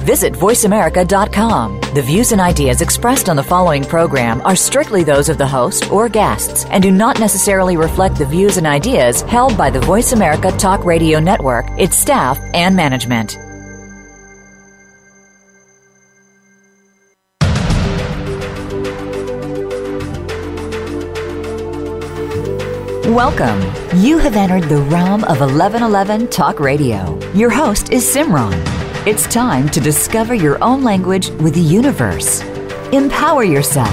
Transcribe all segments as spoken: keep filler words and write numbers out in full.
Visit voice america dot com. The views and ideas expressed on the following program are strictly those of the host or guests and do not necessarily reflect the views and ideas held by the Voice America Talk Radio Network, its staff, and management. Welcome. You have entered the realm of eleven eleven Talk Radio. Your host is Simran. It's time to discover your own language with the universe. Empower yourself,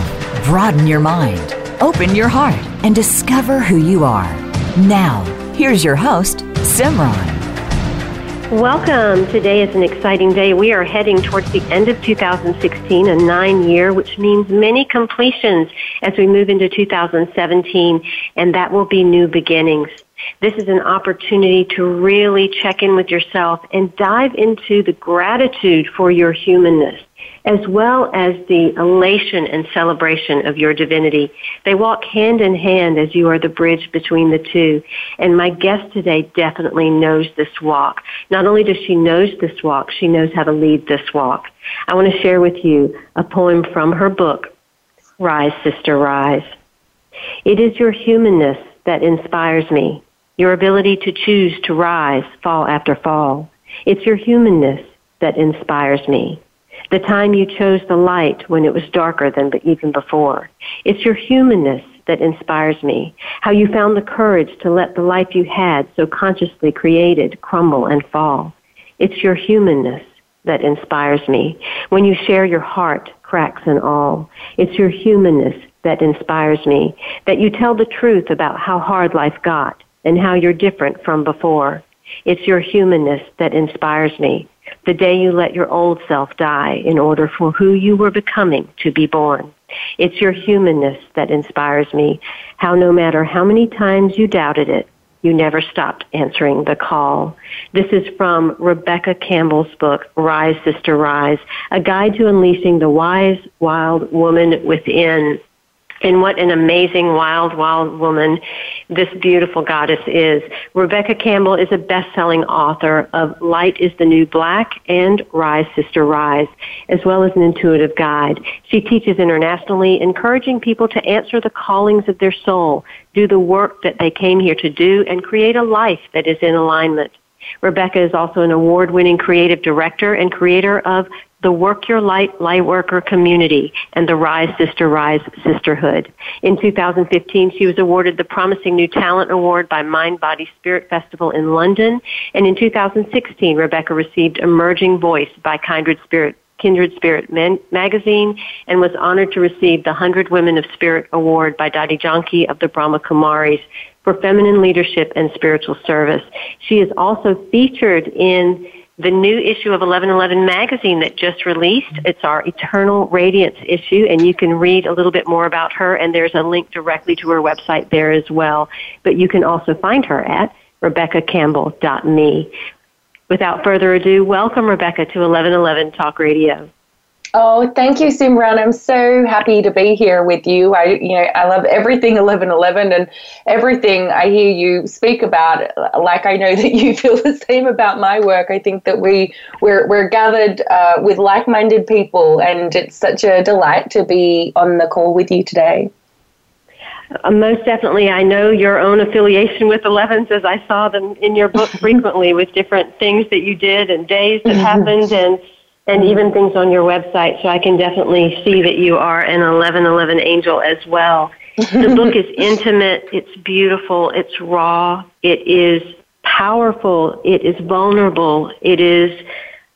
broaden your mind, open your heart, and discover who you are. Now, here's your host, Simran. Welcome. Today is an exciting day. We are heading towards the end of two thousand sixteen, a nine year, which means many completions as we move into two thousand seventeen, and that will be new beginnings. This is an opportunity to really check in with yourself and dive into the gratitude for your humanness, as well as the elation and celebration of your divinity. They walk hand in hand as you are the bridge between the two. And my guest today definitely knows this walk. Not only does she knows this walk, she knows how to lead this walk. I want to share with you a poem from her book, Rise, Sister, Rise. It is your humanness that inspires me, your ability to choose to rise fall after fall. It's your humanness that inspires me. The time you chose the light when it was darker than even before. It's your humanness that inspires me. How you found the courage to let the life you had so consciously created crumble and fall. It's your humanness that inspires me. When you share your heart, cracks and all. It's your humanness that inspires me. That you tell the truth about how hard life got and how you're different from before. It's your humanness that inspires me. The day you let your old self die in order for who you were becoming to be born. It's your humanness that inspires me. How no matter how many times you doubted it, you never stopped answering the call. This is from Rebecca Campbell's book, Rise, Sister, Rise, a guide to unleashing the wise, wild woman within. And what an amazing, wild, wild woman this beautiful goddess is. Rebecca Campbell is a best-selling author of Light is the New Black and Rise, Sister, Rise, as well as an intuitive guide. She teaches internationally, encouraging people to answer the callings of their soul, do the work that they came here to do, and create a life that is in alignment. Rebecca is also an award-winning creative director and creator of The Work Your Light Lightworker Community and the Rise Sister Rise Sisterhood. In two thousand fifteen, she was awarded the Promising New Talent Award by Mind Body Spirit Festival in London. And in two thousand sixteen, Rebecca received Emerging Voice by Kindred Spirit, Kindred Spirit Man- Magazine and was honored to receive the one hundred Women of Spirit Award by Dadi Janki of the Brahma Kumaris for feminine leadership and spiritual service. She is also featured in the new issue of eleven eleven Magazine that just released. It's our Eternal Radiance issue, and you can read a little bit more about her, and there's a link directly to her website there as well. But you can also find her at rebecca campbell dot me. Without further ado, welcome, Rebecca, to eleven eleven Talk Radio. Oh, thank you, Simran. I'm so happy to be here with you. I, you know, I love everything eleven eleven and everything I hear you speak about. Like I know that you feel the same about my work. I think that we we're we're gathered uh, with like-minded people, and it's such a delight to be on the call with you today. Uh, most definitely. I know your own affiliation with elevens, as I saw them in your book frequently with different things that you did and days that happened and. And even things on your website, so I can definitely see that you are an eleven eleven angel as well. The book is intimate, it's beautiful, it's raw, it is powerful, it is vulnerable, it is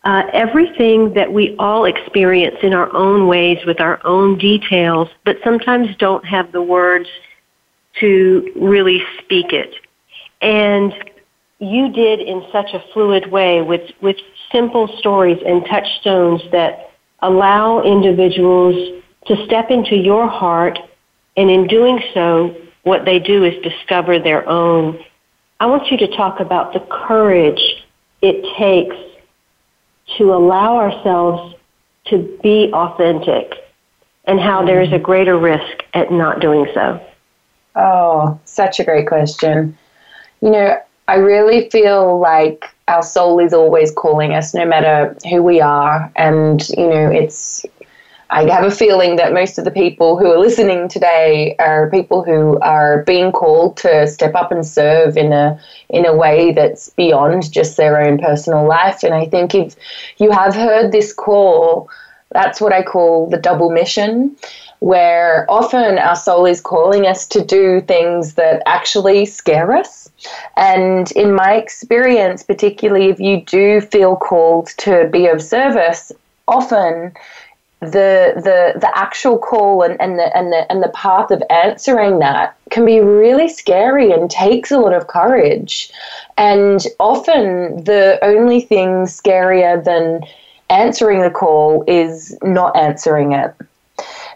uh, everything that we all experience in our own ways with our own details, but sometimes don't have the words to really speak it. And you did in such a fluid way with, with simple stories and touchstones that allow individuals to step into your heart, and in doing so, what they do is discover their own. I want you to talk about the courage it takes to allow ourselves to be authentic, and how there is a greater risk at not doing so? Oh, such a great question. You know, I really feel like our soul is always calling us, no matter who we are. And, you know, it's, I have a feeling that most of the people who are listening today are people who are being called to step up and serve in a in a way that's beyond just their own personal life. And I think if you have heard this call, that's what I call the double mission, where often our soul is calling us to do things that actually scare us. And in my experience, particularly if you do feel called to be of service, often the the the actual call and, and the and the and the path of answering that can be really scary and takes a lot of courage. And often the only thing scarier than answering the call is not answering it.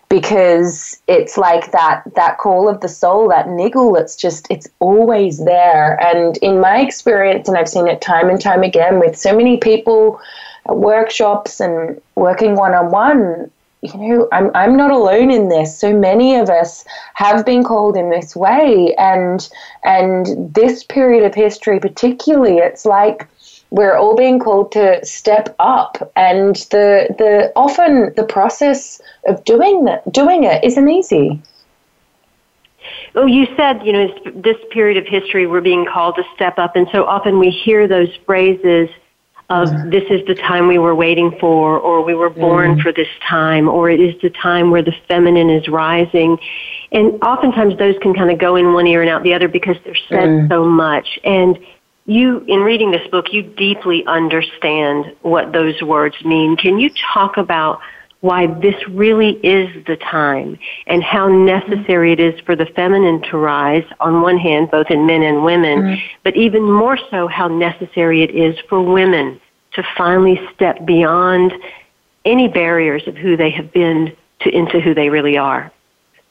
Because it's like that that call of the soul, that niggle, it's just, it's always there. And in my experience, and I've seen it time and time again with so many people at workshops and working one-on-one, you know, I'm I'm not alone in this. So many of us have been called in this way. And and this period of history particularly, it's like we're all being called to step up, and the the often the process of doing that doing it isn't easy. Well, you said, you know, this period of history we're being called to step up, and so often we hear those phrases of mm. this is the time we were waiting for, or we were born mm. for this time, or it is the time where the feminine is rising. And oftentimes those can kind of go in one ear and out the other because they're said mm. so much. And you, in reading this book, you deeply understand what those words mean. Can you talk about why this really is the time and how necessary it is for the feminine to rise on one hand, both in men and women, mm-hmm. but even more so how necessary it is for women to finally step beyond any barriers of who they have been to into who they really are?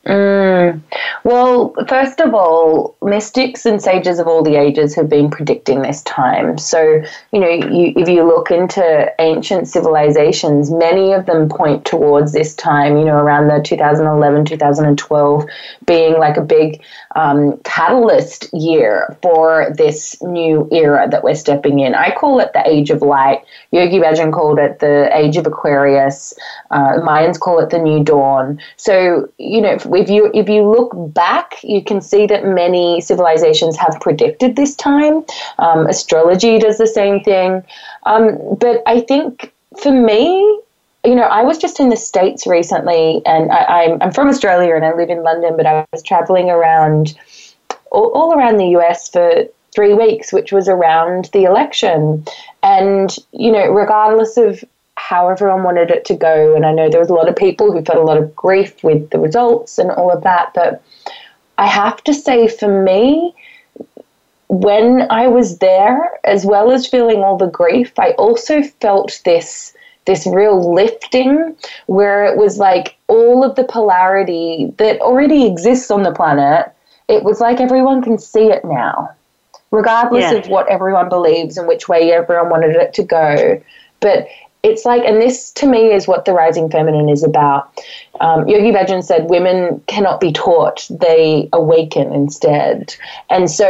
Mm. Well, first of all, mystics and sages of all the ages have been predicting this time. So, you know, you, if you look into ancient civilizations, many of them point towards this time, you know, around the two thousand eleven, two thousand twelve being like a big um, catalyst year for this new era that we're stepping in. I call it the Age of Light. Yogi Bhajan called it the Age of Aquarius. Uh, Mayans call it the New Dawn. So, you know, if If you if you look back, you can see that many civilizations have predicted this time. Um, astrology does the same thing. Um, but I think for me, you know, I was just in the States recently, and I, I'm, I'm from Australia and I live in London, but I was traveling around all, all around the U S for three weeks, which was around the election. And, you know, regardless of how everyone wanted it to go, and I know there was a lot of people who felt a lot of grief with the results and all of that, but I have to say for me, when I was there, as well as feeling all the grief, I also felt this this real lifting, where it was like all of the polarity that already exists on the planet, it was like everyone can see it now, regardless yeah. of what everyone believes and which way everyone wanted it to go. But it's like, and this to me is what the rising feminine is about. Um, Yogi Bhajan said women cannot be taught, they awaken instead. And so,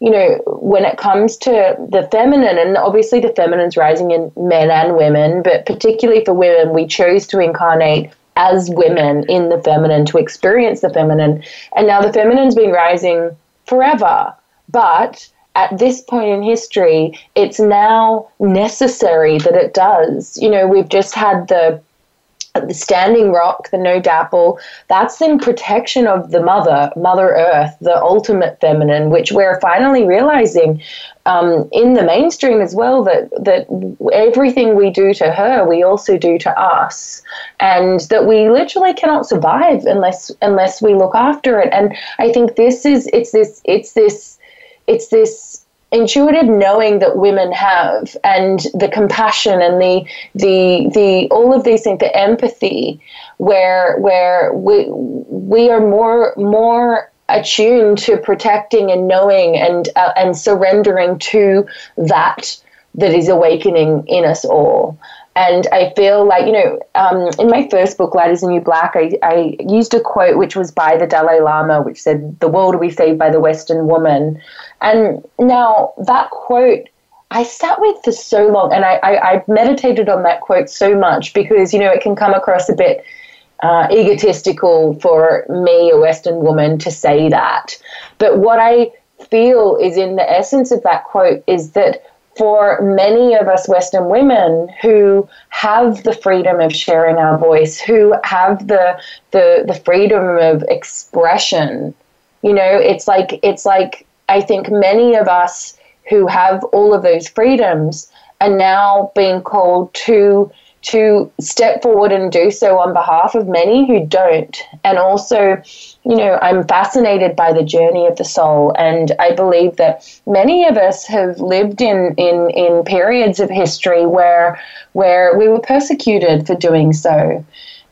you know, when it comes to the feminine, and obviously the feminine's rising in men and women, but particularly for women, we chose to incarnate as women in the feminine to experience the feminine. And now the feminine's been rising forever, but at this point in history, it's now necessary that it does. You know, we've just had the, the Standing Rock, the No D A P L. That's in protection of the mother, Mother Earth, the ultimate feminine, which we're finally realizing um, in the mainstream as well, that, that everything we do to her, we also do to us. And that we literally cannot survive unless unless we look after it. And I think this is, it's this, it's this, It's this intuitive knowing that women have, and the compassion and the the the all of these things, the empathy, where where we we are more more attuned to protecting and knowing and uh, and surrendering to that that is awakening in us all. And I feel like, you know, um, in my first book, Light is the New Black, I, I used a quote which was by the Dalai Lama, which said, "The world will be saved by the Western woman." And now that quote I sat with for so long, and I, I, I meditated on that quote so much because, you know, it can come across a bit uh, egotistical for me, a Western woman, to say that. But what I feel is in the essence of that quote is that for many of us Western women who have the freedom of sharing our voice, who have the the, the freedom of expression, you know, it's like it's like I think many of us who have all of those freedoms are now being called to to step forward and do so on behalf of many who don't. And also, you know, I'm fascinated by the journey of the soul. And I believe that many of us have lived in, in, in periods of history where where we were persecuted for doing so.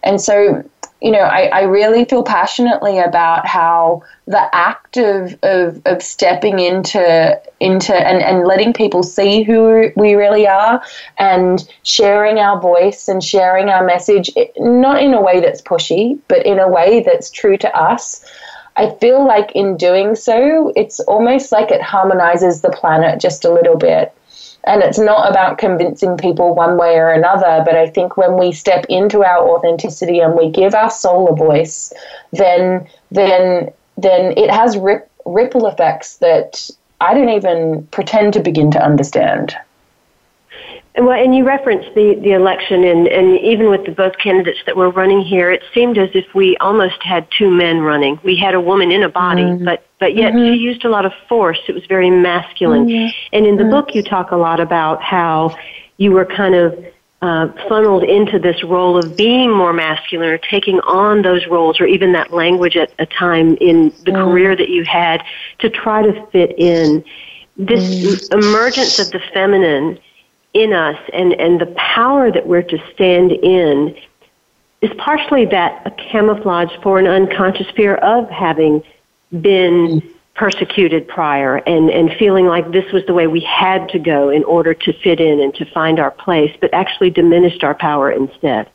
And so, you know, I, I really feel passionately about how the act of of, of stepping into into and, and letting people see who we really are and sharing our voice and sharing our message, not in a way that's pushy, but in a way that's true to us. I feel like in doing so, it's almost like it harmonizes the planet just a little bit. And it's not about convincing people one way or another, but I think when we step into our authenticity and we give our soul a voice, then then then it has rip, ripple effects that I don't even pretend to begin to understand. Well, and you referenced the, the election, and, and even with the both candidates that were running here, it seemed as if we almost had two men running. We had a woman in a body, mm-hmm. but, but yet mm-hmm. she used a lot of force. It was very masculine. Mm-hmm. And in the mm-hmm. book, you talk a lot about how you were kind of uh, funneled into this role of being more masculine or taking on those roles or even that language at a time in the mm-hmm. career that you had to try to fit in. This mm-hmm. emergence of the feminine in us and, and the power that we're to stand in is partially that a camouflage for an unconscious fear of having been persecuted prior and, and feeling like this was the way we had to go in order to fit in and to find our place, but actually diminished our power instead.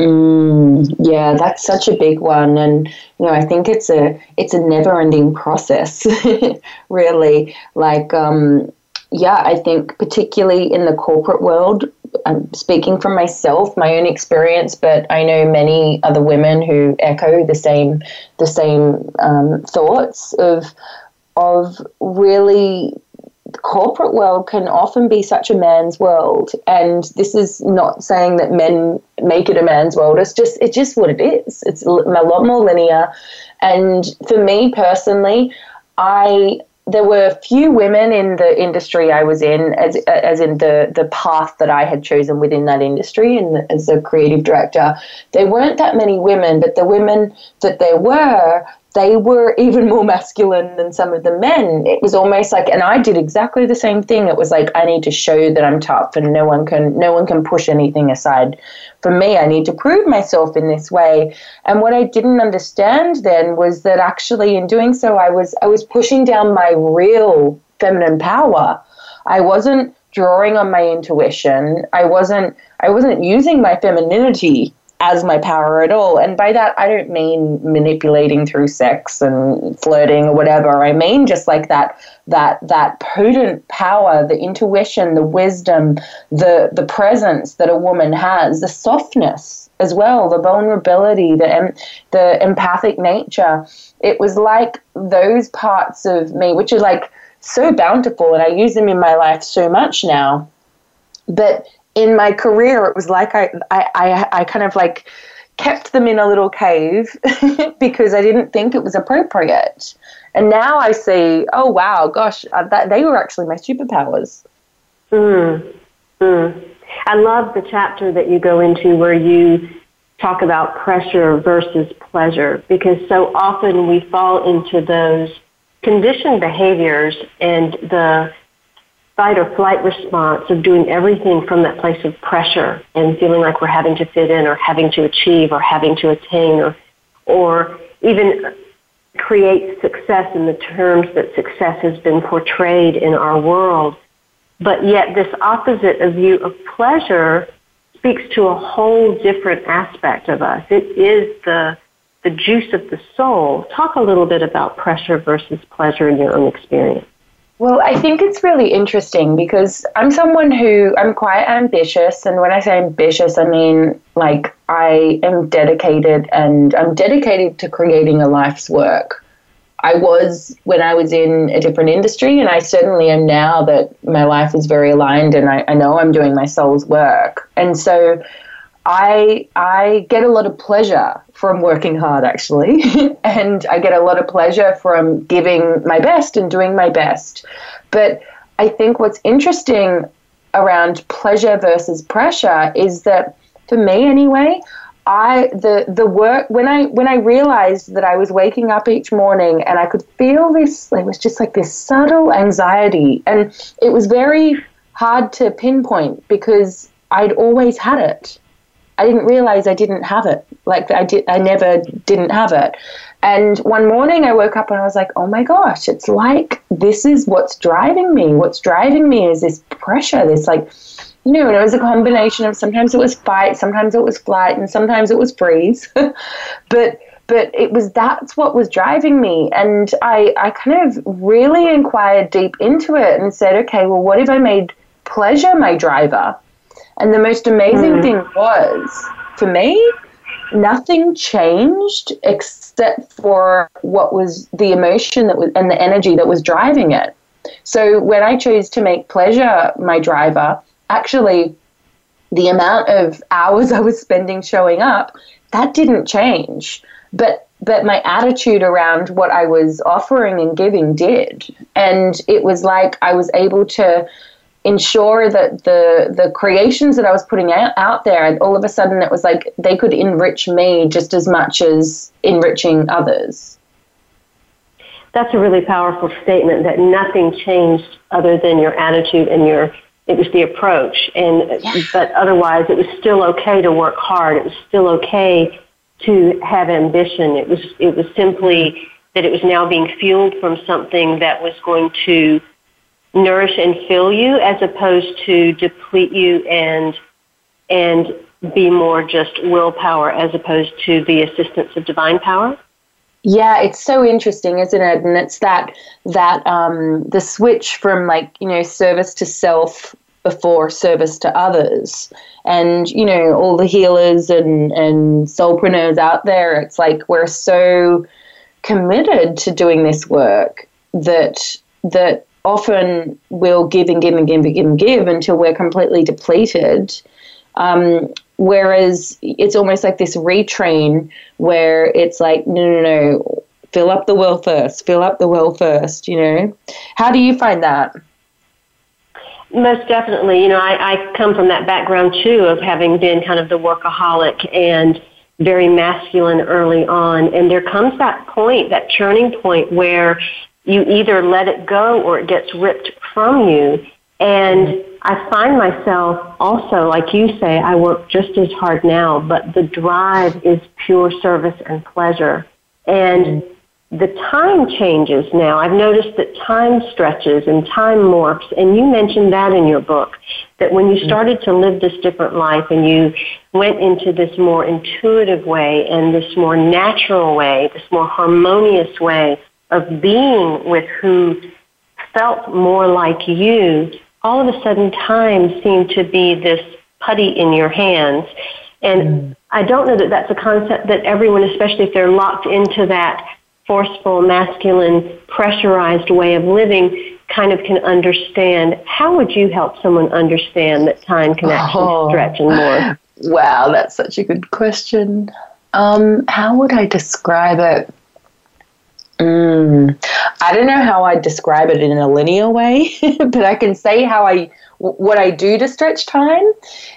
Mm, yeah, that's such a big one, and you know, I think it's a it's a never-ending process, really. Like, um, yeah, I think particularly in the corporate world, I'm speaking from myself, my own experience, but I know many other women who echo the same the same um, thoughts of of really the corporate world can often be such a man's world. And this is not saying that men make it a man's world. It's just it's just what it is. It's a lot more linear. And for me personally, I there were few women in the industry I was in, as as in the, the path that I had chosen within that industry and as a creative director. There weren't that many women, but the women that there were, they were even more masculine than some of the men. It was almost like, and I did exactly the same thing. It was like, I need to show that I'm tough and no one can no one can push anything aside from me. I need to prove myself in this way. And what I didn't understand then was that actually in doing so, I was I was pushing down my real feminine power. I wasn't drawing on my intuition. I wasn't I wasn't using my femininity as my power at all. And by that, I don't mean manipulating through sex and flirting or whatever. I mean just like that that that potent power, the intuition, the wisdom, the the presence that a woman has, the softness as well, the vulnerability, the um, the empathic nature. It was like those parts of me, which are like so bountiful, and I use them in my life so much now. But in my career, it was like I, I, I, I kind of like kept them in a little cave because I didn't think it was appropriate. And now I see, oh, wow, gosh, that, they were actually my superpowers. Mm, mm. I love the chapter that you go into where you talk about pressure versus pleasure, because so often we fall into those conditioned behaviors and the fight or flight response of doing everything from that place of pressure and feeling like we're having to fit in or having to achieve or having to attain or or even create success in the terms that success has been portrayed in our world. But yet this opposite of view of pleasure speaks to a whole different aspect of us. It is the the juice of the soul. Talk a little bit about pressure versus pleasure in your own experience. Well, I think it's really interesting because I'm someone who, I'm quite ambitious. And when I say ambitious, I mean, like, I am dedicated and I'm dedicated to creating a life's work. I was when I was in a different industry, and I certainly am now that my life is very aligned and I, I know I'm doing my soul's work. And so I I get a lot of pleasure from working hard, actually, and I get a lot of pleasure from giving my best and doing my best. But I think what's interesting around pleasure versus pressure is that, for me anyway, I the the work when I when I realized that I was waking up each morning and I could feel this, it was just like this subtle anxiety, and it was very hard to pinpoint because I'd always had it. I didn't realize I didn't have it. Like I did, I never didn't have it. And one morning I woke up and I was like, oh my gosh, it's like this is what's driving me. What's driving me is this pressure, this like, you know, and it was a combination of sometimes it was fight, sometimes it was flight, and sometimes it was freeze. but but it was that's what was driving me. And I, I kind of really inquired deep into it and said, okay, well, what if I made pleasure my driver? And the most amazing mm. thing was, for me, nothing changed except for what was the emotion that was and the energy that was driving it. So when I chose to make pleasure my driver, actually the amount of hours I was spending showing up, that didn't change. But but my attitude around what I was offering and giving did. And it was like I was able to ensure that the the creations that I was putting out, out there, and all of a sudden it was like they could enrich me just as much as enriching others. That's a really powerful statement, that nothing changed other than your attitude and your, it was the approach. And yes. But otherwise it was still okay to work hard. It was still okay to have ambition. It was it was simply that it was now being fueled from something that was going to nourish and fill you, as opposed to deplete you and and be more just willpower as opposed to the assistance of divine power. Yeah, it's so interesting, isn't it? And it's that that um, the switch from, like, you know, service to self before service to others. And, you know, all the healers and and soulpreneurs out there, it's like we're so committed to doing this work that that. Often we'll give and give and give and give and give until we're completely depleted. Um, whereas it's almost like this retrain where it's like, no, no, no, fill up the well first, fill up the well first, you know. How do you find that? Most definitely. You know, I, I come from that background too of having been kind of the workaholic and very masculine early on. And there comes that point, that churning point where you either let it go or it gets ripped from you. And I find myself also, like you say, I work just as hard now, but the drive is pure service and pleasure. And the time changes now. I've noticed that time stretches and time morphs. And you mentioned that in your book, that when you started to live this different life and you went into this more intuitive way and this more natural way, this more harmonious way, of being with who felt more like you, all of a sudden time seemed to be this putty in your hands. And mm. I don't know that that's a concept that everyone, especially if they're locked into that forceful, masculine, pressurized way of living, kind of can understand. How would you help someone understand that time can actually oh. stretch and more? Wow, that's such a good question. Um, how would I describe it? Mm, I don't know how I describe it in a linear way, but I can say how I, what I do to stretch time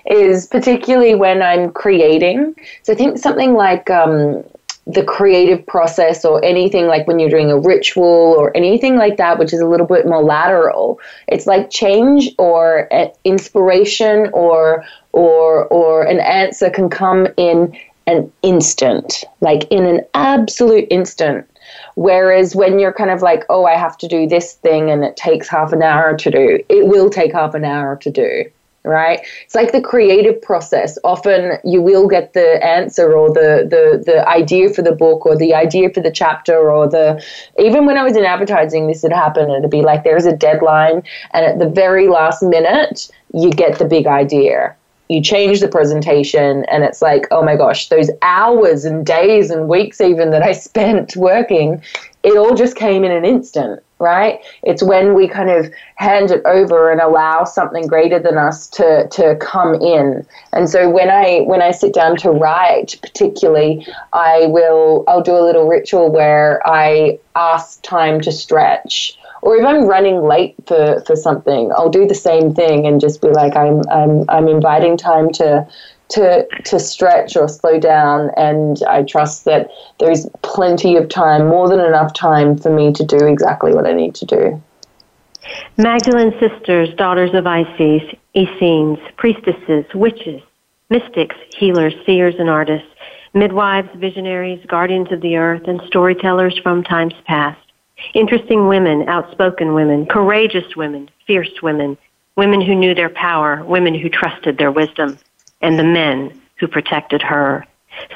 is particularly when I'm creating. So I think something like um, the creative process, or anything like when you're doing a ritual or anything like that, which is a little bit more lateral, it's like change or uh, inspiration or, or, or an answer can come in an instant, like in an absolute instant. Whereas when you're kind of like, oh, I have to do this thing and it takes half an hour to do, it will take half an hour to do, right? It's like the creative process. Often you will get the answer or the, the, the idea for the book or the idea for the chapter or the, even when I was in advertising, this would happen. It'd be like, there's a deadline. And at the very last minute, you get the big idea. You change the presentation and it's like, oh my gosh, those hours and days and weeks even that I spent working, it all just came in an instant, right? It's when we kind of hand it over and allow something greater than us to to come in. And so when I when I sit down to write, particularly, I will I'll do a little ritual where I ask time to stretch. Or if I'm running late for, for something, I'll do the same thing and just be like, I'm I'm I'm inviting time to to to stretch or slow down, and I trust that there's plenty of time, more than enough time for me to do exactly what I need to do. Magdalene sisters, daughters of Isis, Essenes, priestesses, witches, mystics, healers, seers, and artists, midwives, visionaries, guardians of the earth, and storytellers from times past. Interesting women, outspoken women, courageous women, fierce women, women who knew their power, women who trusted their wisdom, and the men who protected her,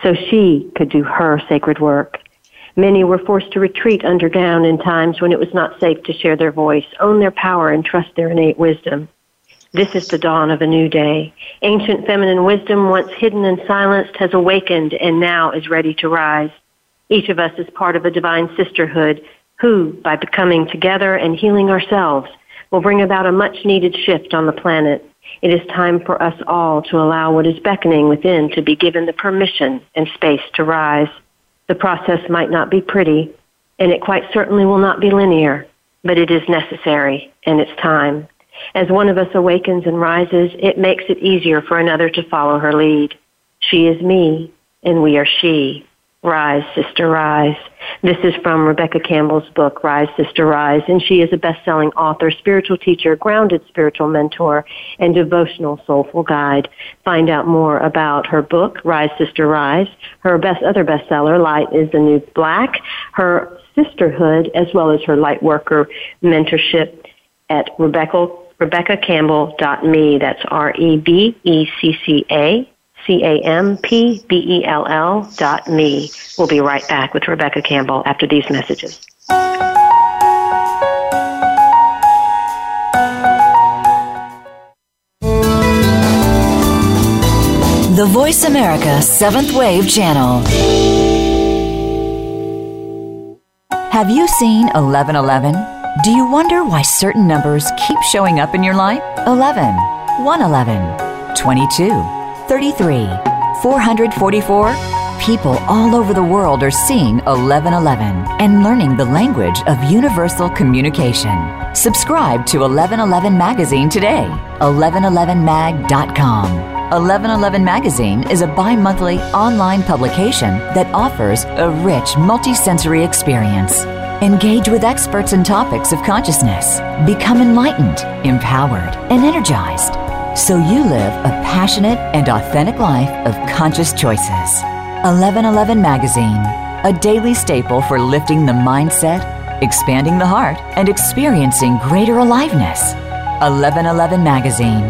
so she could do her sacred work. Many were forced to retreat underground in times when it was not safe to share their voice, own their power, and trust their innate wisdom. This is the dawn of a new day. Ancient feminine wisdom, once hidden and silenced, has awakened and now is ready to rise. Each of us is part of a divine sisterhood, who, by becoming together and healing ourselves, will bring about a much-needed shift on the planet. It is time for us all to allow what is beckoning within to be given the permission and space to rise. The process might not be pretty, and it quite certainly will not be linear, but it is necessary, and it's time. As one of us awakens and rises, it makes it easier for another to follow her lead. She is me, and we are she. Rise, Sister, Rise. This is from Rebecca Campbell's book, Rise, Sister, Rise, and she is a best-selling author, spiritual teacher, grounded spiritual mentor, and devotional soulful guide. Find out more about her book, Rise, Sister, Rise, her best other bestseller, Light is the New Black, her sisterhood, as well as her light worker mentorship at Rebecca, rebecca campbell dot me. That's R E B E C C A. C-A-M-P-B-E-L-L dot me. We'll be right back with Rebecca Campbell after these messages. The Voice America seventh Wave Channel. Have you seen eleven eleven? Do you wonder why certain numbers keep showing up in your life? eleven, one eleven, twenty-two. thirty-three, four hundred forty-four, people all over the world are seeing eleven eleven and learning the language of universal communication. Subscribe to eleven eleven Magazine today, eleven eleven mag dot com. eleven eleven Magazine is a bi-monthly online publication that offers a rich multi-sensory experience. Engage with experts and topics of consciousness. Become enlightened, empowered, and energized, so you live a passionate and authentic life of conscious choices. eleven eleven Magazine, a daily staple for lifting the mindset, expanding the heart, and experiencing greater aliveness. eleven eleven Magazine.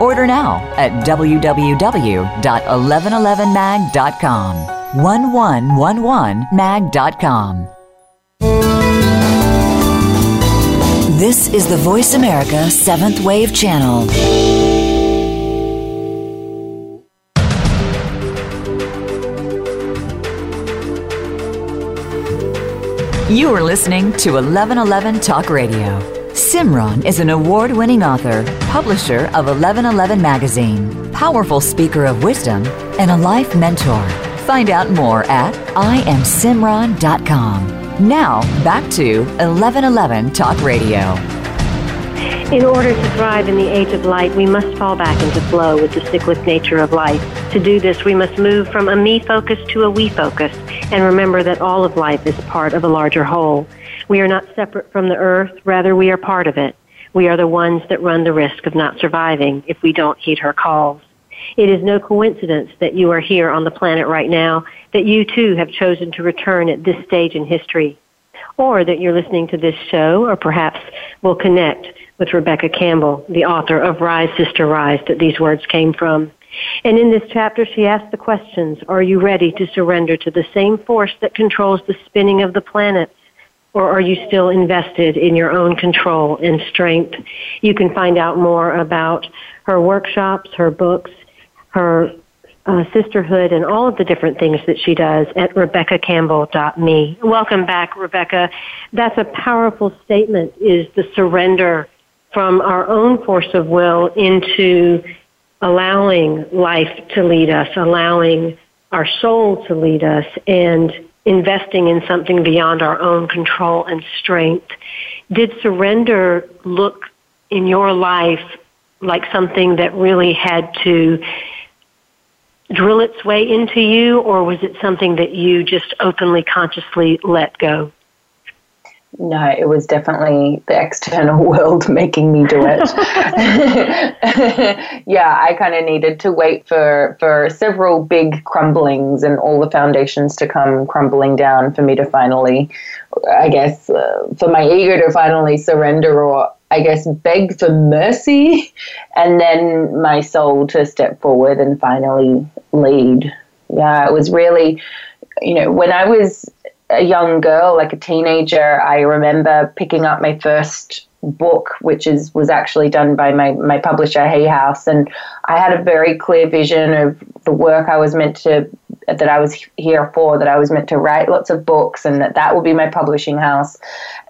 Order now at w w w dot eleven eleven mag dot com. eleven eleven mag dot com. This is the Voice America seventh Wave Channel. You are listening to eleven eleven Talk Radio. Simran is an award-winning author, publisher of eleven eleven Magazine, powerful speaker of wisdom, and a life mentor. Find out more at I am Simran dot com. Now, back to eleven eleven Talk Radio. In order to thrive in the age of light, we must fall back into flow with the cyclic nature of life. To do this, we must move from a me focus to a we focus, and remember that all of life is part of a larger whole. We are not separate from the earth, rather we are part of it. We are the ones that run the risk of not surviving if we don't heed her calls. It is no coincidence that you are here on the planet right now, that you too have chosen to return at this stage in history, or that you're listening to this show, or perhaps will connect with Rebecca Campbell, the author of Rise, Sister, Rise, that these words came from. And in this chapter, she asks the questions, are you ready to surrender to the same force that controls the spinning of the planets, or are you still invested in your own control and strength? You can find out more about her workshops, her books, her uh, sisterhood, and all of the different things that she does at rebecca campbell dot me. Welcome back, Rebecca. That's a powerful statement, is the surrender from our own force of will into allowing life to lead us, allowing our soul to lead us, and investing in something beyond our own control and strength. Did surrender look in your life like something that really had to drill its way into you, or was it something that you just openly, consciously let go? No, it was definitely the external world making me do it. Yeah, I kind of needed to wait for, for several big crumblings and all the foundations to come crumbling down for me to finally, I guess, uh, for my ego to finally surrender, or I guess beg for mercy, and then my soul to step forward and finally lead. Yeah, it was really, you know, when I was a young girl, like a teenager, I remember picking up my first book, which is was actually done by my, my publisher, Hay House, and I had a very clear vision of the work I was meant to, that I was here for, that I was meant to write lots of books, and that that would be my publishing house.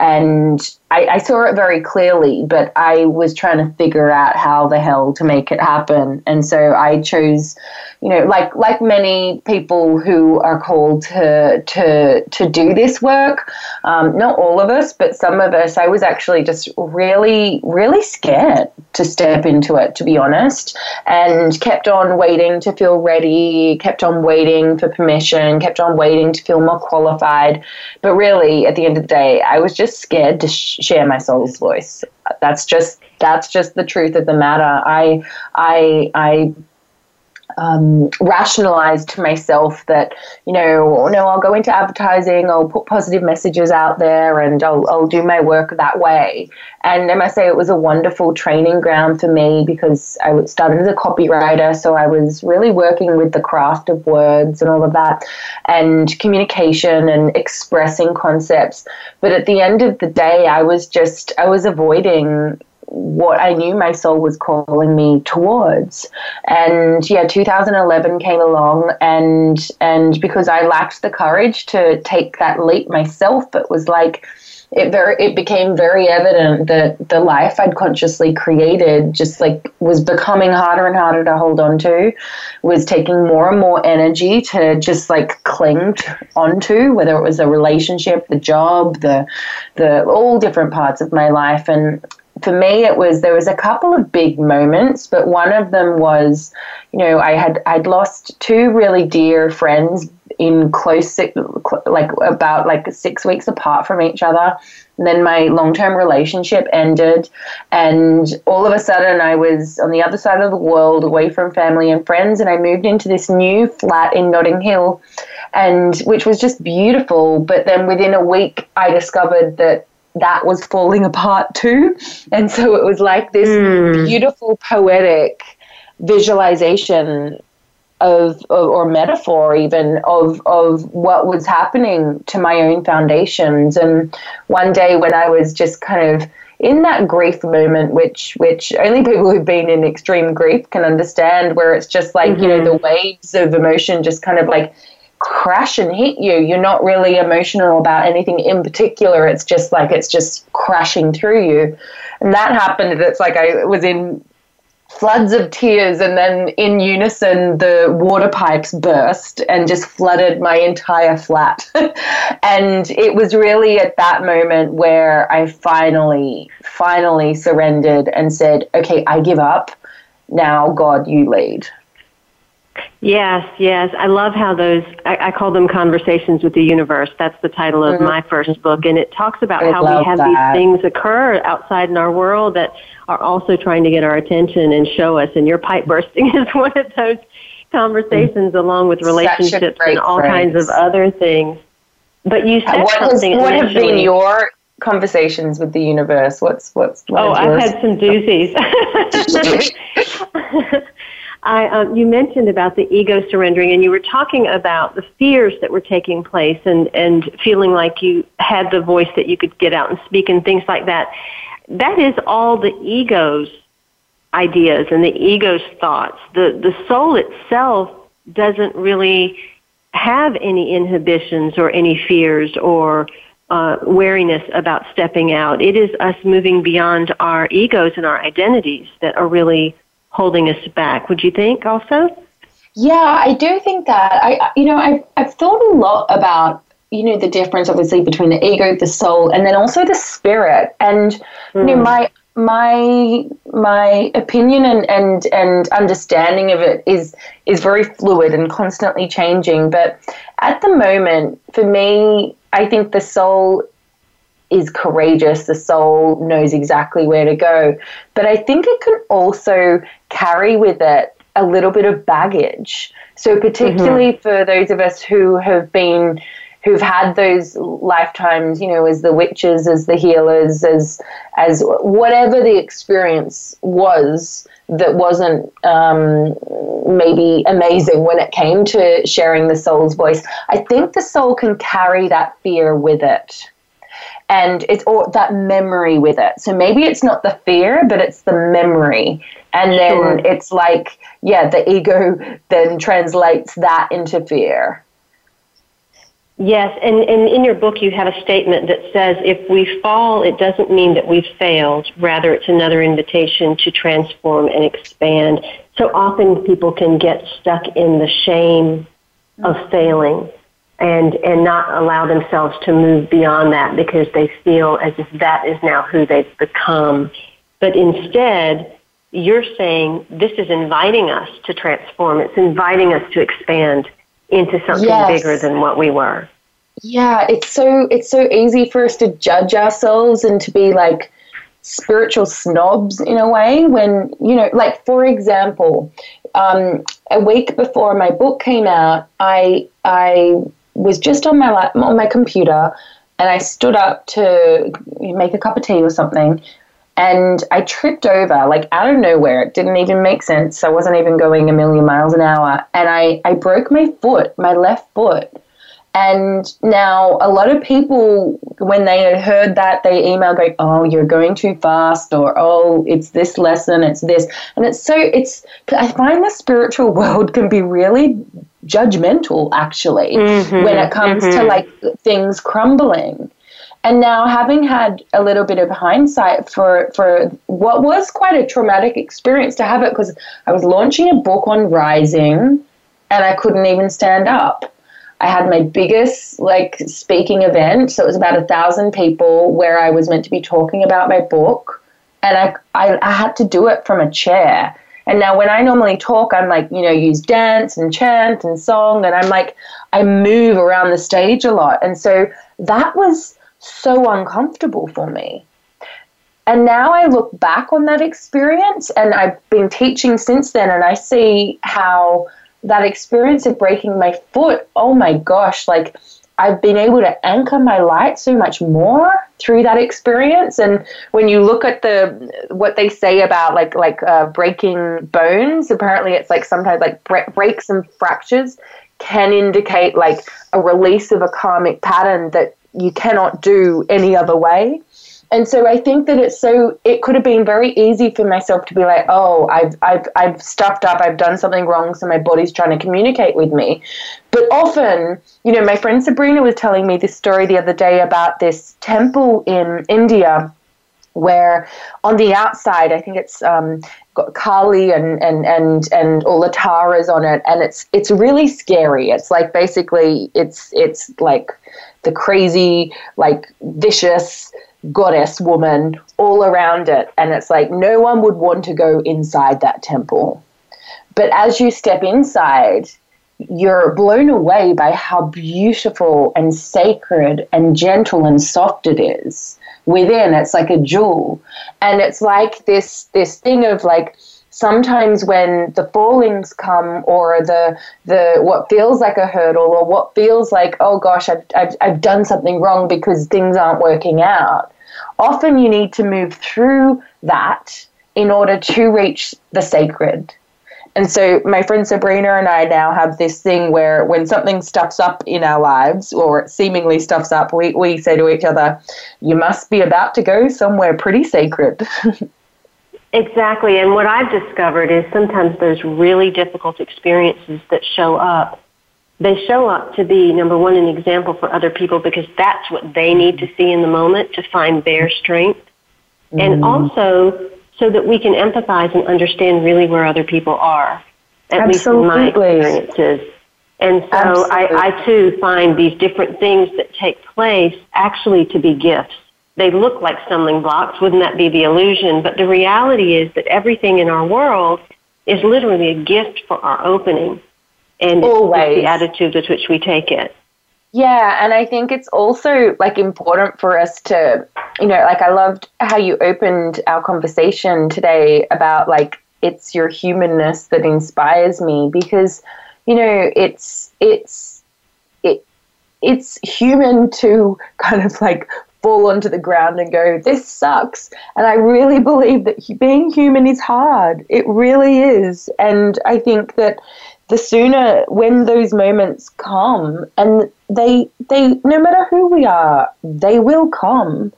And I, I saw it very clearly, but I was trying to figure out how the hell to make it happen. And so I chose, you know, like like many people who are called to to to do this work, um, not all of us, but some of us, I was actually just really, really scared to step into it, to be honest, and kept on waiting to feel ready, kept on waiting for permission, kept on waiting to feel more qualified. But really, at the end of the day, I was just scared to sh- share my soul's voice. That's just that's just the truth of the matter. I I I. Um, rationalized to myself that, you know, no, I'll go into advertising, I'll put positive messages out there, and I'll, I'll do my work that way. And I must say it was a wonderful training ground for me, because I started as a copywriter, so I was really working with the craft of words and all of that, and communication and expressing concepts. But at the end of the day, I was just, I was avoiding what I knew my soul was calling me towards. And yeah, two thousand eleven came along, and and because I lacked the courage to take that leap myself, it was like it very it became very evident that the life I'd consciously created just like was becoming harder and harder to hold on to, was taking more and more energy to just like cling onto, whether it was a relationship, the job, the the all different parts of my life. And for me, it was, there was a couple of big moments, but one of them was, you know, I had, I'd lost two really dear friends in close, like about like six weeks apart from each other. And then my long-term relationship ended, and all of a sudden I was on the other side of the world, away from family and friends, and I moved into this new flat in Notting Hill, and which was just beautiful. But then within a week, I discovered that that was falling apart too. And so it was like this mm. beautiful poetic visualization of, of, or metaphor even, of of what was happening to my own foundations. And one day when I was just kind of in that grief moment, which which only people who've been in extreme grief can understand, where it's just like, mm-hmm. you know, the waves of emotion just kind of like crash and hit you. You're not really emotional about anything in particular. It's just like, it's just crashing through you. And that happened. It's like I was in floods of tears, and then in unison, the water pipes burst and just flooded my entire flat. And it was really at that moment where I finally, finally surrendered and said, okay, I give up. Now, God, you lead. Yes, yes. I love how those, I, I call them Conversations with the Universe. That's the title of my first book. And it talks about I how we have that. These things occur outside in our world that are also trying to get our attention and show us. And your pipe bursting is one of those conversations, along with relationships and all phrase. Kinds of other things. But you said what something has, What have been your conversations with the universe? What's, what's, what oh, I've had some doozies. I, um, you mentioned about the ego surrendering, and you were talking about the fears that were taking place and, and feeling like you had the voice that you could get out and speak and things like that. That is all the ego's ideas and the ego's thoughts. The, the soul itself doesn't really have any inhibitions or any fears or uh, wariness about stepping out. It is us moving beyond our egos and our identities that are really holding us back, would you think also? Yeah, I do think that. I, you know, I've, I've thought a lot about, you know, the difference obviously between the ego, the soul, and then also the spirit. And, mm. you know, my, my, my opinion and, and, and understanding of it is, is very fluid and constantly changing. But at the moment, for me, I think the soul is courageous. The soul knows exactly where to go. But I think it can also carry with it a little bit of baggage. So particularly mm-hmm. for those of us who have been, who've had those lifetimes, you know, as the witches, as the healers, as as whatever the experience was that wasn't um, maybe amazing when it came to sharing the soul's voice. I think the soul can carry that fear with it. And it's all that memory with it. So maybe it's not the fear, but it's the memory. And then sure. it's like, yeah, the ego then translates that into fear. Yes, and, and in your book you have a statement that says, if we fall, it doesn't mean that we've failed. Rather, it's another invitation to transform and expand. So often people can get stuck in the shame of failing. And, and not allow themselves to move beyond that because they feel as if that is now who they've become. But instead, you're saying this is inviting us to transform. It's inviting us to expand into something yes. bigger than what we were. Yeah, it's so it's so easy for us to judge ourselves and to be like spiritual snobs in a way when, you know, like, for example, um, a week before my book came out, I I... was just on my lap, on my computer, and I stood up to make a cup of tea or something, and I tripped over, like, out of nowhere. It didn't even make sense. I wasn't even going a million miles an hour, and I, I broke my foot, my left foot. And now a lot of people, when they had heard that, they email going, oh, you're going too fast, or, oh, it's this lesson, it's this. And it's so, it's, I find the spiritual world can be really judgmental, actually, mm-hmm, when it comes mm-hmm. to, like, things crumbling. And now, having had a little bit of hindsight for, for what was quite a traumatic experience to have it, because I was launching a book on rising and I couldn't even stand up. I had my biggest, like, speaking event, so it was about a thousand people where I was meant to be talking about my book, and I, I, I had to do it from a chair. And now when I normally talk, I'm like, you know, use dance and chant and song. And I'm like, I move around the stage a lot. And so that was so uncomfortable for me. And now I look back on that experience, and I've been teaching since then. And I see how that experience of breaking my foot, oh my gosh, like, I've been able to anchor my light so much more through that experience. And when you look at the what they say about like like uh, breaking bones, apparently it's like sometimes like bre- breaks and fractures can indicate like a release of a karmic pattern that you cannot do any other way. And so I think that it's so it could have been very easy for myself to be like, oh, I've I've I've stuffed up, I've done something wrong, so my body's trying to communicate with me. But often, you know, my friend Sabrina was telling me this story the other day about this temple in India where on the outside, I think it's um, got Kali and and and and all the Taras on it, and it's it's really scary. It's like basically it's it's like the crazy, like, vicious goddess woman all around it, and it's like no one would want to go inside that temple. But as you step inside, you're blown away by how beautiful and sacred and gentle and soft it is within. It's like a jewel. And it's like this this thing of like, sometimes when the fallings come, or the the what feels like a hurdle, or what feels like, oh gosh, I've, I've, I've done something wrong because things aren't working out, often you need to move through that in order to reach the sacred. And so my friend Sabrina and I now have this thing where when something stuffs up in our lives, or it seemingly stuffs up, we, we say to each other, you must be about to go somewhere pretty sacred. Exactly. And what I've discovered is sometimes those really difficult experiences that show up, they show up to be, number one, an example for other people, because that's what they need to see in the moment to find their strength. Mm. And also so that we can empathize and understand really where other people are, at Absolutely. Least in my experiences. And so I, I, too, find these different things that take place actually to be gifts. They look like stumbling blocks. Wouldn't that be the illusion? But the reality is that everything in our world is literally a gift for our opening. And Always. It's the attitude with which we take it. Yeah, and I think it's also, like, important for us to, you know, like, I loved how you opened our conversation today about, like, it's your humanness that inspires me, because, you know, it's, it's, it, it's human to kind of, like, fall onto the ground and go, this sucks. And I really believe that being human is hard. It really is. And I think that the sooner, when those moments come, and they, they, no matter who we are, they will come,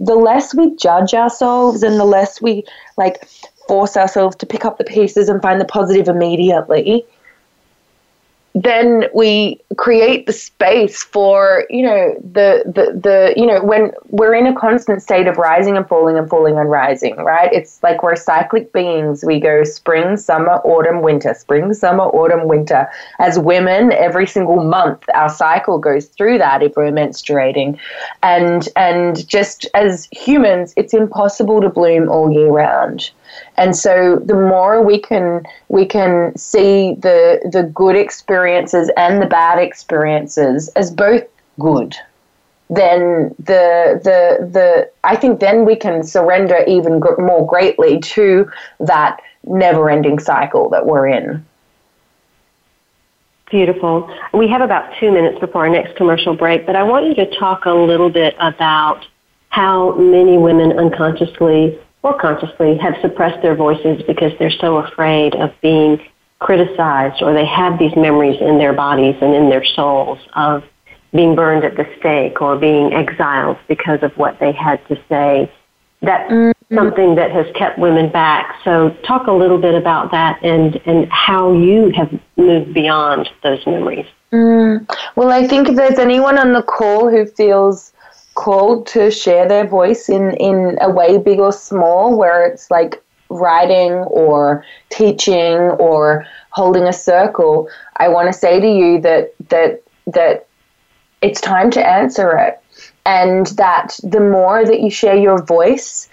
the less we judge ourselves and the less we, like, force ourselves to pick up the pieces and find the positive immediately, then we create the space for, you know, the, the, the, you know, when we're in a constant state of rising and falling and falling and rising, right? It's like we're cyclic beings. We go spring, summer, autumn, winter, spring, summer, autumn, winter. As women, every single month, our cycle goes through that if we're menstruating. And, and just as humans, it's impossible to bloom all year round. And so the more we can we can see the the good experiences and the bad experiences as both good, then the the the I think then we can surrender even more greatly to that never-ending cycle that we're in. Beautiful. We have about two minutes before our next commercial break, but I want you to talk a little bit about how many women unconsciously or consciously have suppressed their voices because they're so afraid of being criticized, or they have these memories in their bodies and in their souls of being burned at the stake or being exiled because of what they had to say. That's mm-hmm. something that has kept women back. So talk a little bit about that and, and how you have moved beyond those memories. Mm. Well, I think if there's anyone on the call who feels called to share their voice in, in a way, big or small, where it's like writing or teaching or holding a circle, I want to say to you that that that it's time to answer it, and that the more that you share your voice,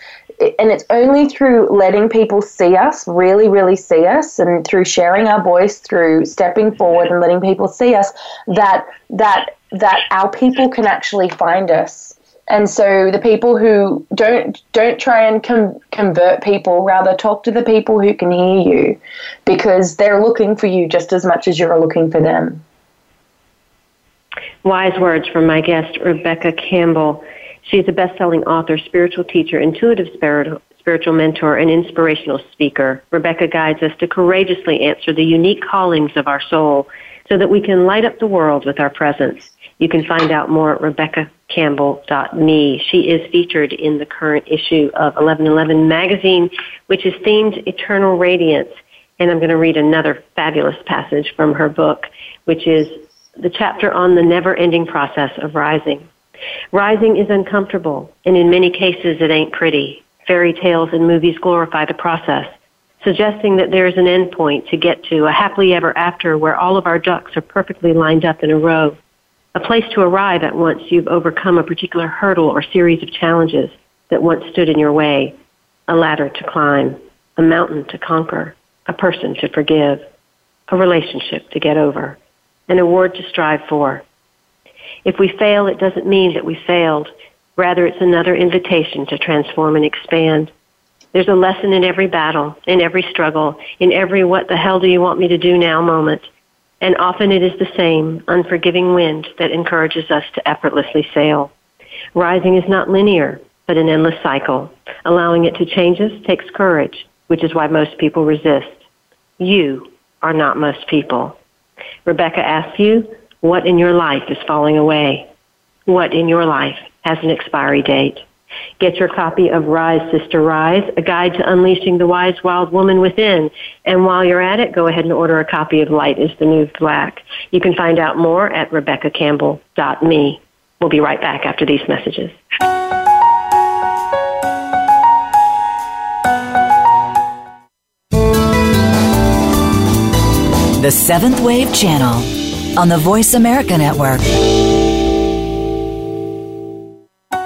and it's only through letting people see us, really, really see us, and through sharing our voice, through stepping forward and letting people see us, that that that our people can actually find us. And so the people who don't don't try and com- convert people, rather talk to the people who can hear you, because they're looking for you just as much as you're looking for them. Wise words from my guest, Rebecca Campbell. She's a best-selling author, spiritual teacher, intuitive spiritual spiritual mentor, and inspirational speaker. Rebecca guides us to courageously answer the unique callings of our soul so that we can light up the world with our presence. You can find out more at rebecca campbell dot me. She is featured in the current issue of eleven eleven Magazine, which is themed Eternal Radiance. And I'm going to read another fabulous passage from her book, which is the chapter on the never-ending process of rising. Rising is uncomfortable, and in many cases it ain't pretty. Fairy tales and movies glorify the process, suggesting that there is an end point to get to, a happily ever after where all of our ducks are perfectly lined up in a row. A place to arrive at once you've overcome a particular hurdle or series of challenges that once stood in your way, a ladder to climb, a mountain to conquer, a person to forgive, a relationship to get over, an award to strive for. If we fail, it doesn't mean that we failed. Rather, it's another invitation to transform and expand. There's a lesson in every battle, in every struggle, in every what the hell do you want me to do now moment. And often it is the same unforgiving wind that encourages us to effortlessly sail. Rising is not linear, but an endless cycle. Allowing it to change us takes courage, which is why most people resist. You are not most people. Rebecca asks you, what in your life is falling away? What in your life has an expiry date? Get your copy of Rise, Sister, Rise, A Guide to Unleashing the Wise Wild Woman Within. And while you're at it, go ahead and order a copy of Light is the New Black. You can find out more at rebecca campbell dot me. We'll be right back after these messages. The seventh Wave Channel on the Voice America Network.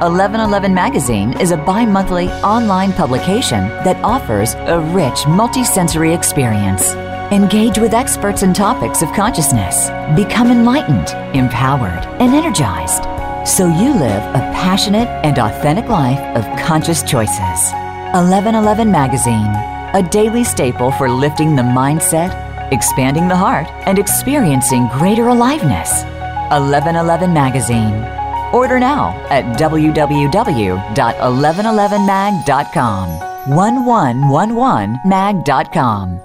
eleven eleven Magazine is a bi-monthly online publication that offers a rich multi-sensory experience. Engage with experts in topics of consciousness. Become enlightened, empowered, and energized so you live a passionate and authentic life of conscious choices. eleven eleven Magazine, a daily staple for lifting the mindset, expanding the heart, and experiencing greater aliveness. eleven eleven Magazine. Order now at w w w dot eleven eleven mag dot com. eleven eleven mag dot com.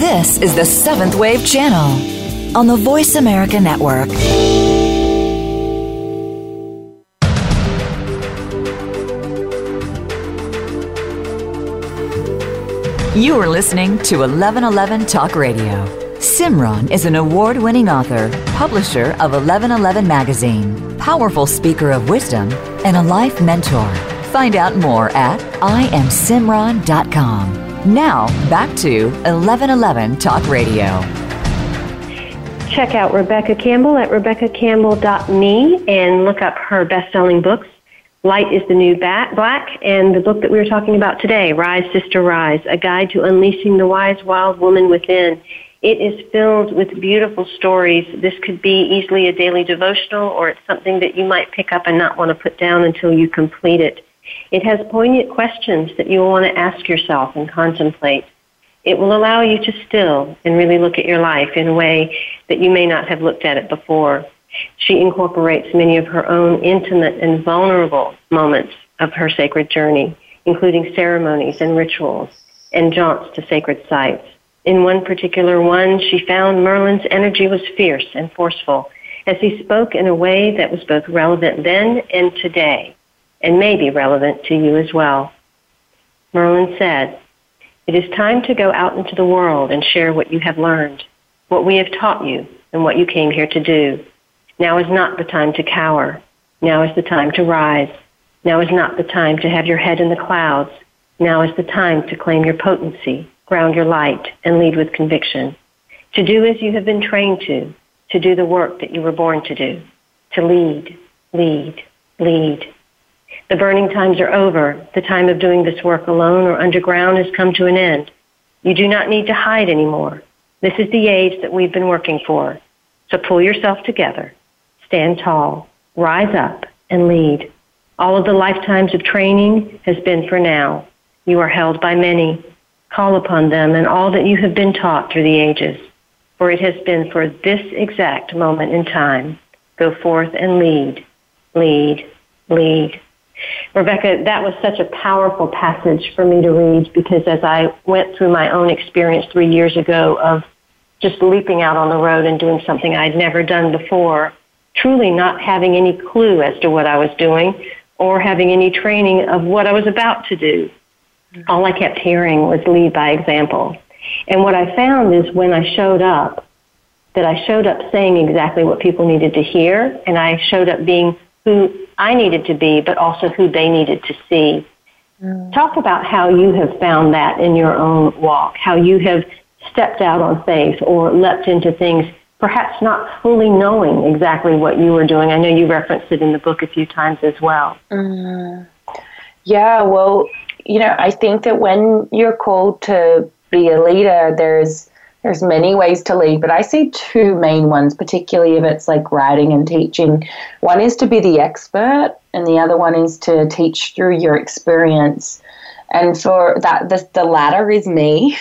This is the seventh Wave Channel on the Voice America Network. You are listening to eleven eleven Talk Radio. Simran is an award-winning author, publisher of eleven eleven Magazine, powerful speaker of wisdom, and a life mentor. Find out more at I am Simran dot com. Now, back to eleven eleven Talk Radio. Check out Rebecca Campbell at rebecca campbell dot me and look up her best-selling books, Light is the New Black, and the book that we were talking about today, Rise, Sister, Rise, A Guide to Unleashing the Wise Wild Woman Within. It is filled with beautiful stories. This could be easily a daily devotional, or it's something that you might pick up and not want to put down until you complete it. It has poignant questions that you will want to ask yourself and contemplate. It will allow you to still and really look at your life in a way that you may not have looked at it before. She incorporates many of her own intimate and vulnerable moments of her sacred journey, including ceremonies and rituals and jaunts to sacred sites. In one particular one, she found Merlin's energy was fierce and forceful as he spoke in a way that was both relevant then and today, and may be relevant to you as well. Merlin said, "It is time to go out into the world and share what you have learned, what we have taught you, and what you came here to do. Now is not the time to cower. Now is the time to rise. Now is not the time to have your head in the clouds. Now is the time to claim your potency, ground your light, and lead with conviction. To do as you have been trained to, to do the work that you were born to do, to lead, lead, lead. The burning times are over. The time of doing this work alone or underground has come to an end. You do not need to hide anymore. This is the age that we've been working for. So pull yourself together, stand tall, rise up, and lead. All of the lifetimes of training has been for now. You are held by many. Call upon them and all that you have been taught through the ages, for it has been for this exact moment in time. Go forth and lead, lead, lead." Rebecca, that was such a powerful passage for me to read, because as I went through my own experience three years ago of just leaping out on the road and doing something I'd never done before, truly not having any clue as to what I was doing or having any training of what I was about to do, all I kept hearing was lead by example. And what I found is when I showed up, that I showed up saying exactly what people needed to hear, and I showed up being who I needed to be, but also who they needed to see. Mm. Talk about how you have found that in your own walk, how you have stepped out on faith or leapt into things, perhaps not fully knowing exactly what you were doing. I know you referenced it in the book a few times as well. Mm. Yeah, well, you know, I think that when you're called to be a leader, there's There's many ways to lead, but I see two main ones, particularly if it's like writing and teaching. One is to be the expert, and the other one is to teach through your experience. And for that, the, the latter is me.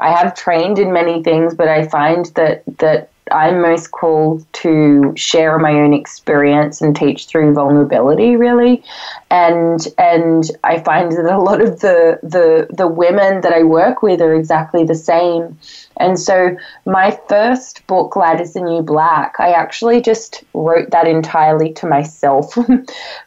I have trained in many things, but I find that, that I'm most called to share my own experience and teach through vulnerability, really. And and I find that a lot of the the, the women that I work with are exactly the same. And so my first book, Light is the New Black, I actually just wrote that entirely to myself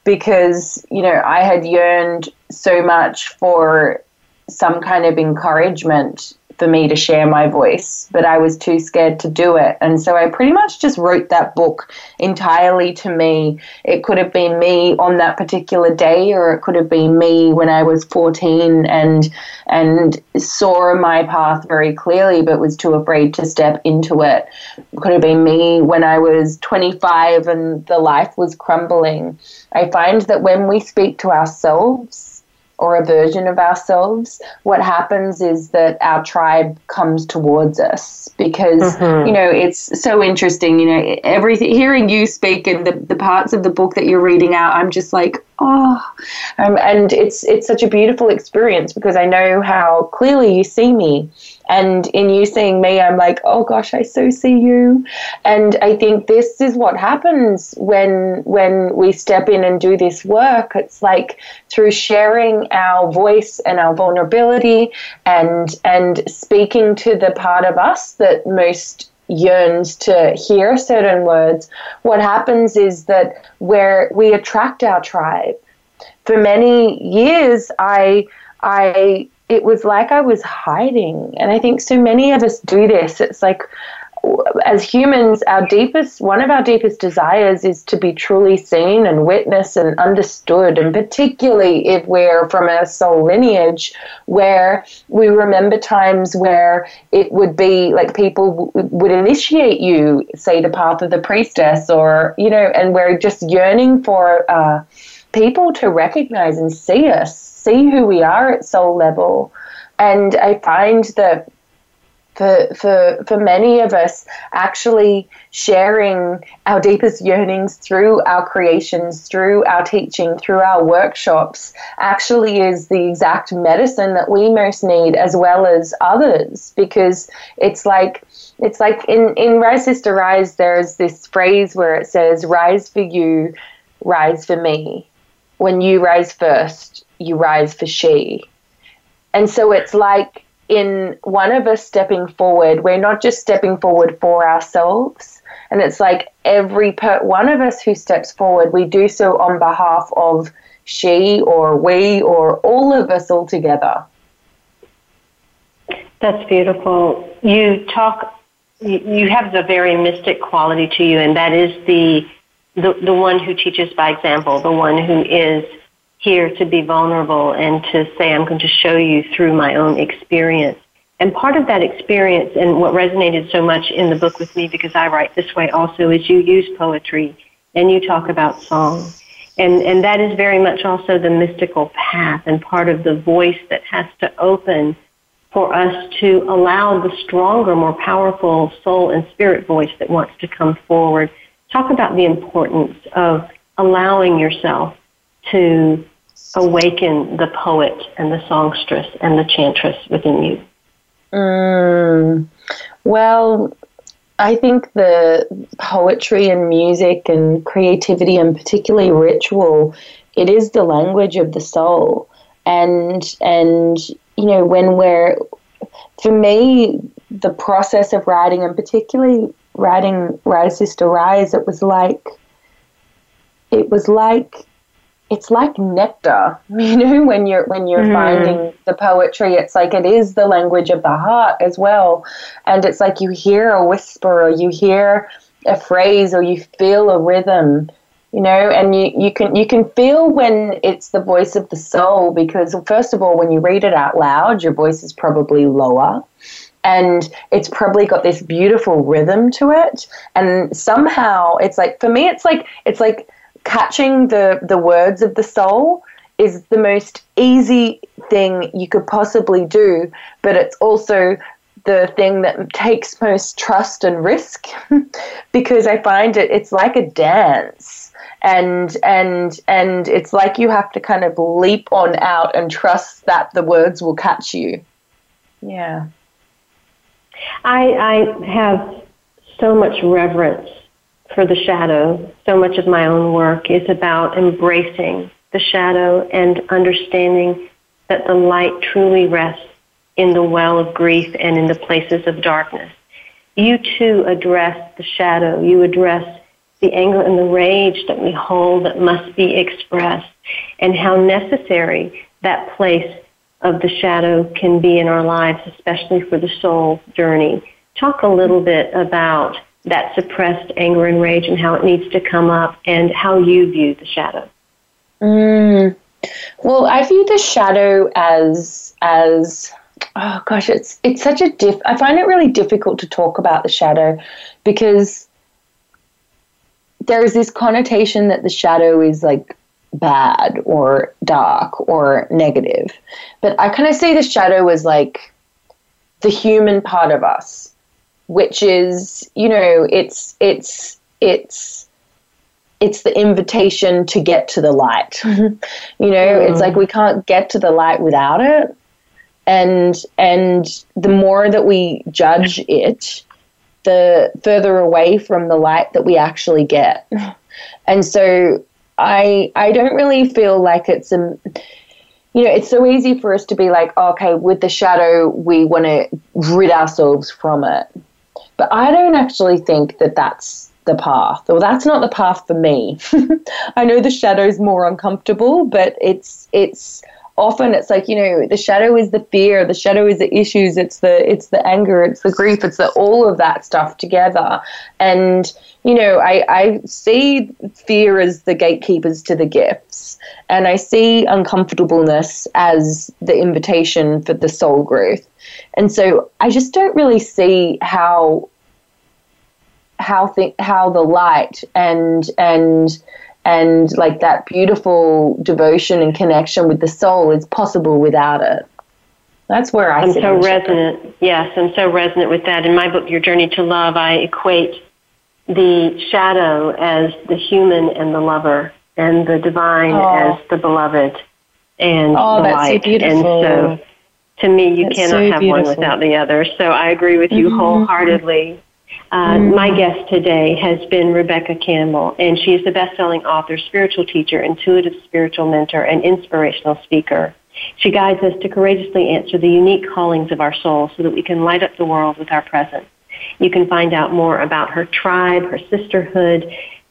because, you know, I had yearned so much for some kind of encouragement for me to share my voice, but I was too scared to do it. And so I pretty much just wrote that book entirely to me. It could have been me on that particular day, or it could have been me when I was fourteen and and saw my path very clearly but was too afraid to step into it. It could have been me when I was twenty-five and the life was crumbling. I find that when we speak to ourselves, or a version of ourselves, what happens is that our tribe comes towards us because, mm-hmm. you know, it's so interesting, you know, everything, hearing you speak and the, the parts of the book that you're reading out, I'm just like, oh, um, and it's it's such a beautiful experience because I know how clearly you see me. And in you seeing me, I'm like, oh, gosh, I so see you. And I think this is what happens when when we step in and do this work. It's like through sharing our voice and our vulnerability and and speaking to the part of us that most yearns to hear certain words, what happens is that where we attract our tribe. For many years, I I... it was like I was hiding. And I think so many of us do this. It's like, as humans, our deepest, one of our deepest desires is to be truly seen and witnessed and understood. And particularly if we're from a soul lineage where we remember times where it would be like people w- would initiate you, say the path of the priestess or, you know, and we're just yearning for uh, people to recognize and see us. See who we are at soul level. And I find that for for for many of us, actually sharing our deepest yearnings through our creations, through our teaching, through our workshops, actually is the exact medicine that we most need, as well as others, because it's like it's like in in Rise Sister Rise, there's this phrase where it says, "Rise for you, rise for me. When you rise first, you rise for she." And so it's like in one of us stepping forward, we're not just stepping forward for ourselves. And it's like every per- one of us who steps forward, we do so on behalf of she or we or all of us all together. That's beautiful. You talk, you have the very mystic quality to you, and that is the the, the one who teaches by example, the one who is here to be vulnerable and to say, I'm going to show you through my own experience. And part of that experience, and what resonated so much in the book with me, because I write this way also, is you use poetry and you talk about song. And and that is very much also the mystical path and part of the voice that has to open for us to allow the stronger, more powerful soul and spirit voice that wants to come forward. Talk about the importance of allowing yourself to awaken the poet and the songstress and the chantress within you. Mm, well, I think the poetry and music and creativity, and particularly ritual, it is the language of the soul. And, and you know, when we're, for me, the process of writing, and particularly writing Rise Sister Rise, it was like, it was like, it's like nectar, you know, when you're when you're mm. finding the poetry. It's like it is the language of the heart as well. And it's like you hear a whisper or you hear a phrase or you feel a rhythm, you know, and you, you can you can feel when it's the voice of the soul, because first of all, when you read it out loud, your voice is probably lower. And it's probably got this beautiful rhythm to it. And somehow it's like, for me, it's like it's like catching the, the words of the soul is the most easy thing you could possibly do. But it's also the thing that takes most trust and risk because I find it, it's like a dance. And and and it's like you have to kind of leap on out and trust that the words will catch you. Yeah. I, I have so much reverence for the shadow. So much of my own work is about embracing the shadow and understanding that the light truly rests in the well of grief and in the places of darkness. You too address the shadow. You address the anger and the rage that we hold that must be expressed, and how necessary that place of the shadow can be in our lives, especially for the soul journey. Talk a little bit about that suppressed anger and rage and how it needs to come up and how you view the shadow. Mm. Well, I view the shadow as, as oh gosh, it's it's such a diff, I find it really difficult to talk about the shadow because there is this connotation that the shadow is like bad or dark or negative. But I kind of see the shadow as like the human part of us, which is, you know, it's it's it's it's the invitation to get to the light. You know, mm. it's like we can't get to the light without it. And and the more that we judge it, the further away from the light that we actually get. And so I I don't really feel like it's, a, you know, it's so easy for us to be like, oh, okay, with the shadow, we want to rid ourselves from it. But I don't actually think that that's the path, or that's not the path for me. I know the shadow's more uncomfortable, but it's it's often it's like, you know, the shadow is the fear, the shadow is the issues, it's the it's the anger, it's the grief, it's the all of that stuff together. And you know, I, I see fear as the gatekeepers to the gifts, and I see uncomfortableness as the invitation for the soul growth. And so I just don't really see how how th- how the light and and and like that beautiful devotion and connection with the soul is possible without it. That's where I. I'm sit so resonant. It. Yes, I'm so resonant with that. In my book, Your Journey to Love, I equate the shadow as the human and the lover, and the divine oh. as the beloved and oh, the that's light. So beautiful. And so to me, you that's cannot so have beautiful. One without the other. So I agree with you mm-hmm. wholeheartedly. Uh, mm-hmm. My guest today has been Rebecca Campbell, and she is the best-selling author, spiritual teacher, intuitive spiritual mentor, and inspirational speaker. She guides us to courageously answer the unique callings of our soul so that we can light up the world with our presence. You can find out more about her tribe, her sisterhood,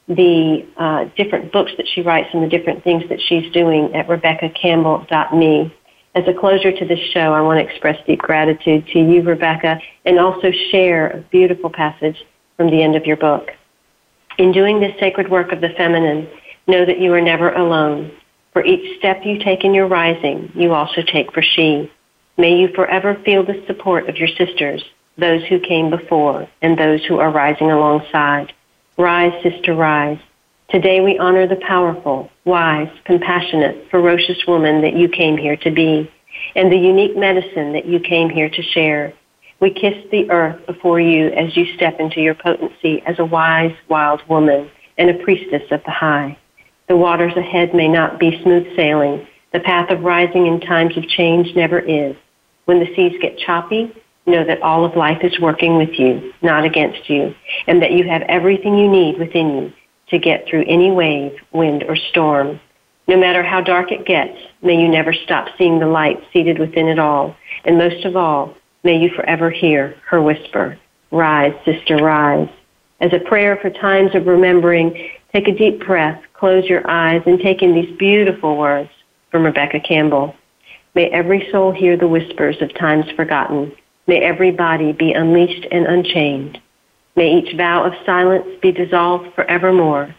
the uh, different books that she writes, and the different things that she's doing at rebecca campbell dot me. As a closure to this show, I want to express deep gratitude to you, Rebecca, and also share a beautiful passage from the end of your book. In doing this sacred work of the feminine, know that you are never alone. For each step you take in your rising, you also take for she. May you forever feel the support of your sisters, those who came before, and those who are rising alongside. Rise, sister, rise. Today we honor the powerful, wise, compassionate, ferocious woman that you came here to be, and the unique medicine that you came here to share. We kiss the earth before you as you step into your potency as a wise, wild woman and a priestess of the high. The waters ahead may not be smooth sailing. The path of rising in times of change never is. When the seas get choppy, know that all of life is working with you, not against you, and that you have everything you need within you to get through any wave, wind, or storm. No matter how dark it gets, may you never stop seeing the light seated within it all, and most of all, may you forever hear her whisper, rise, sister, rise. As a prayer for times of remembering, take a deep breath, close your eyes and take in these beautiful words from Rebecca Campbell. May every soul hear the whispers of times forgotten. May every body be unleashed and unchained. May each vow of silence be dissolved forevermore.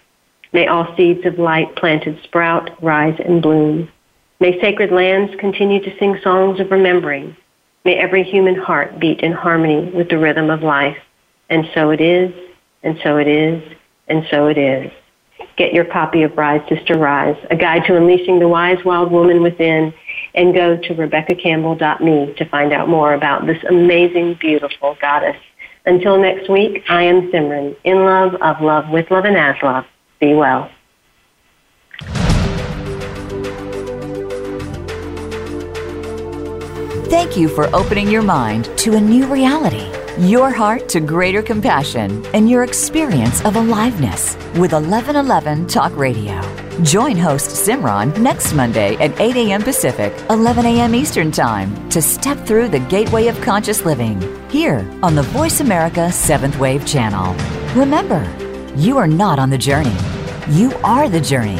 May all seeds of light planted sprout, rise, and bloom. May sacred lands continue to sing songs of remembering. May every human heart beat in harmony with the rhythm of life. And so it is, and so it is, and so it is. Get your copy of Rise, Sister, Rise, A Guide to Unleashing the Wise Wild Woman Within, and go to rebecca campbell dot me to find out more about this amazing, beautiful goddess. Until next week, I am Simran, in love, of love, with love, and as love. Be well. Thank you for opening your mind to a new reality, your heart to greater compassion, and your experience of aliveness with eleven eleven Talk Radio. Join host Simran next Monday at eight a.m. Pacific, eleven a.m. Eastern Time to step through the gateway of conscious living here on the Voice America seventh Wave Channel. Remember, you are not on the journey. You are the journey.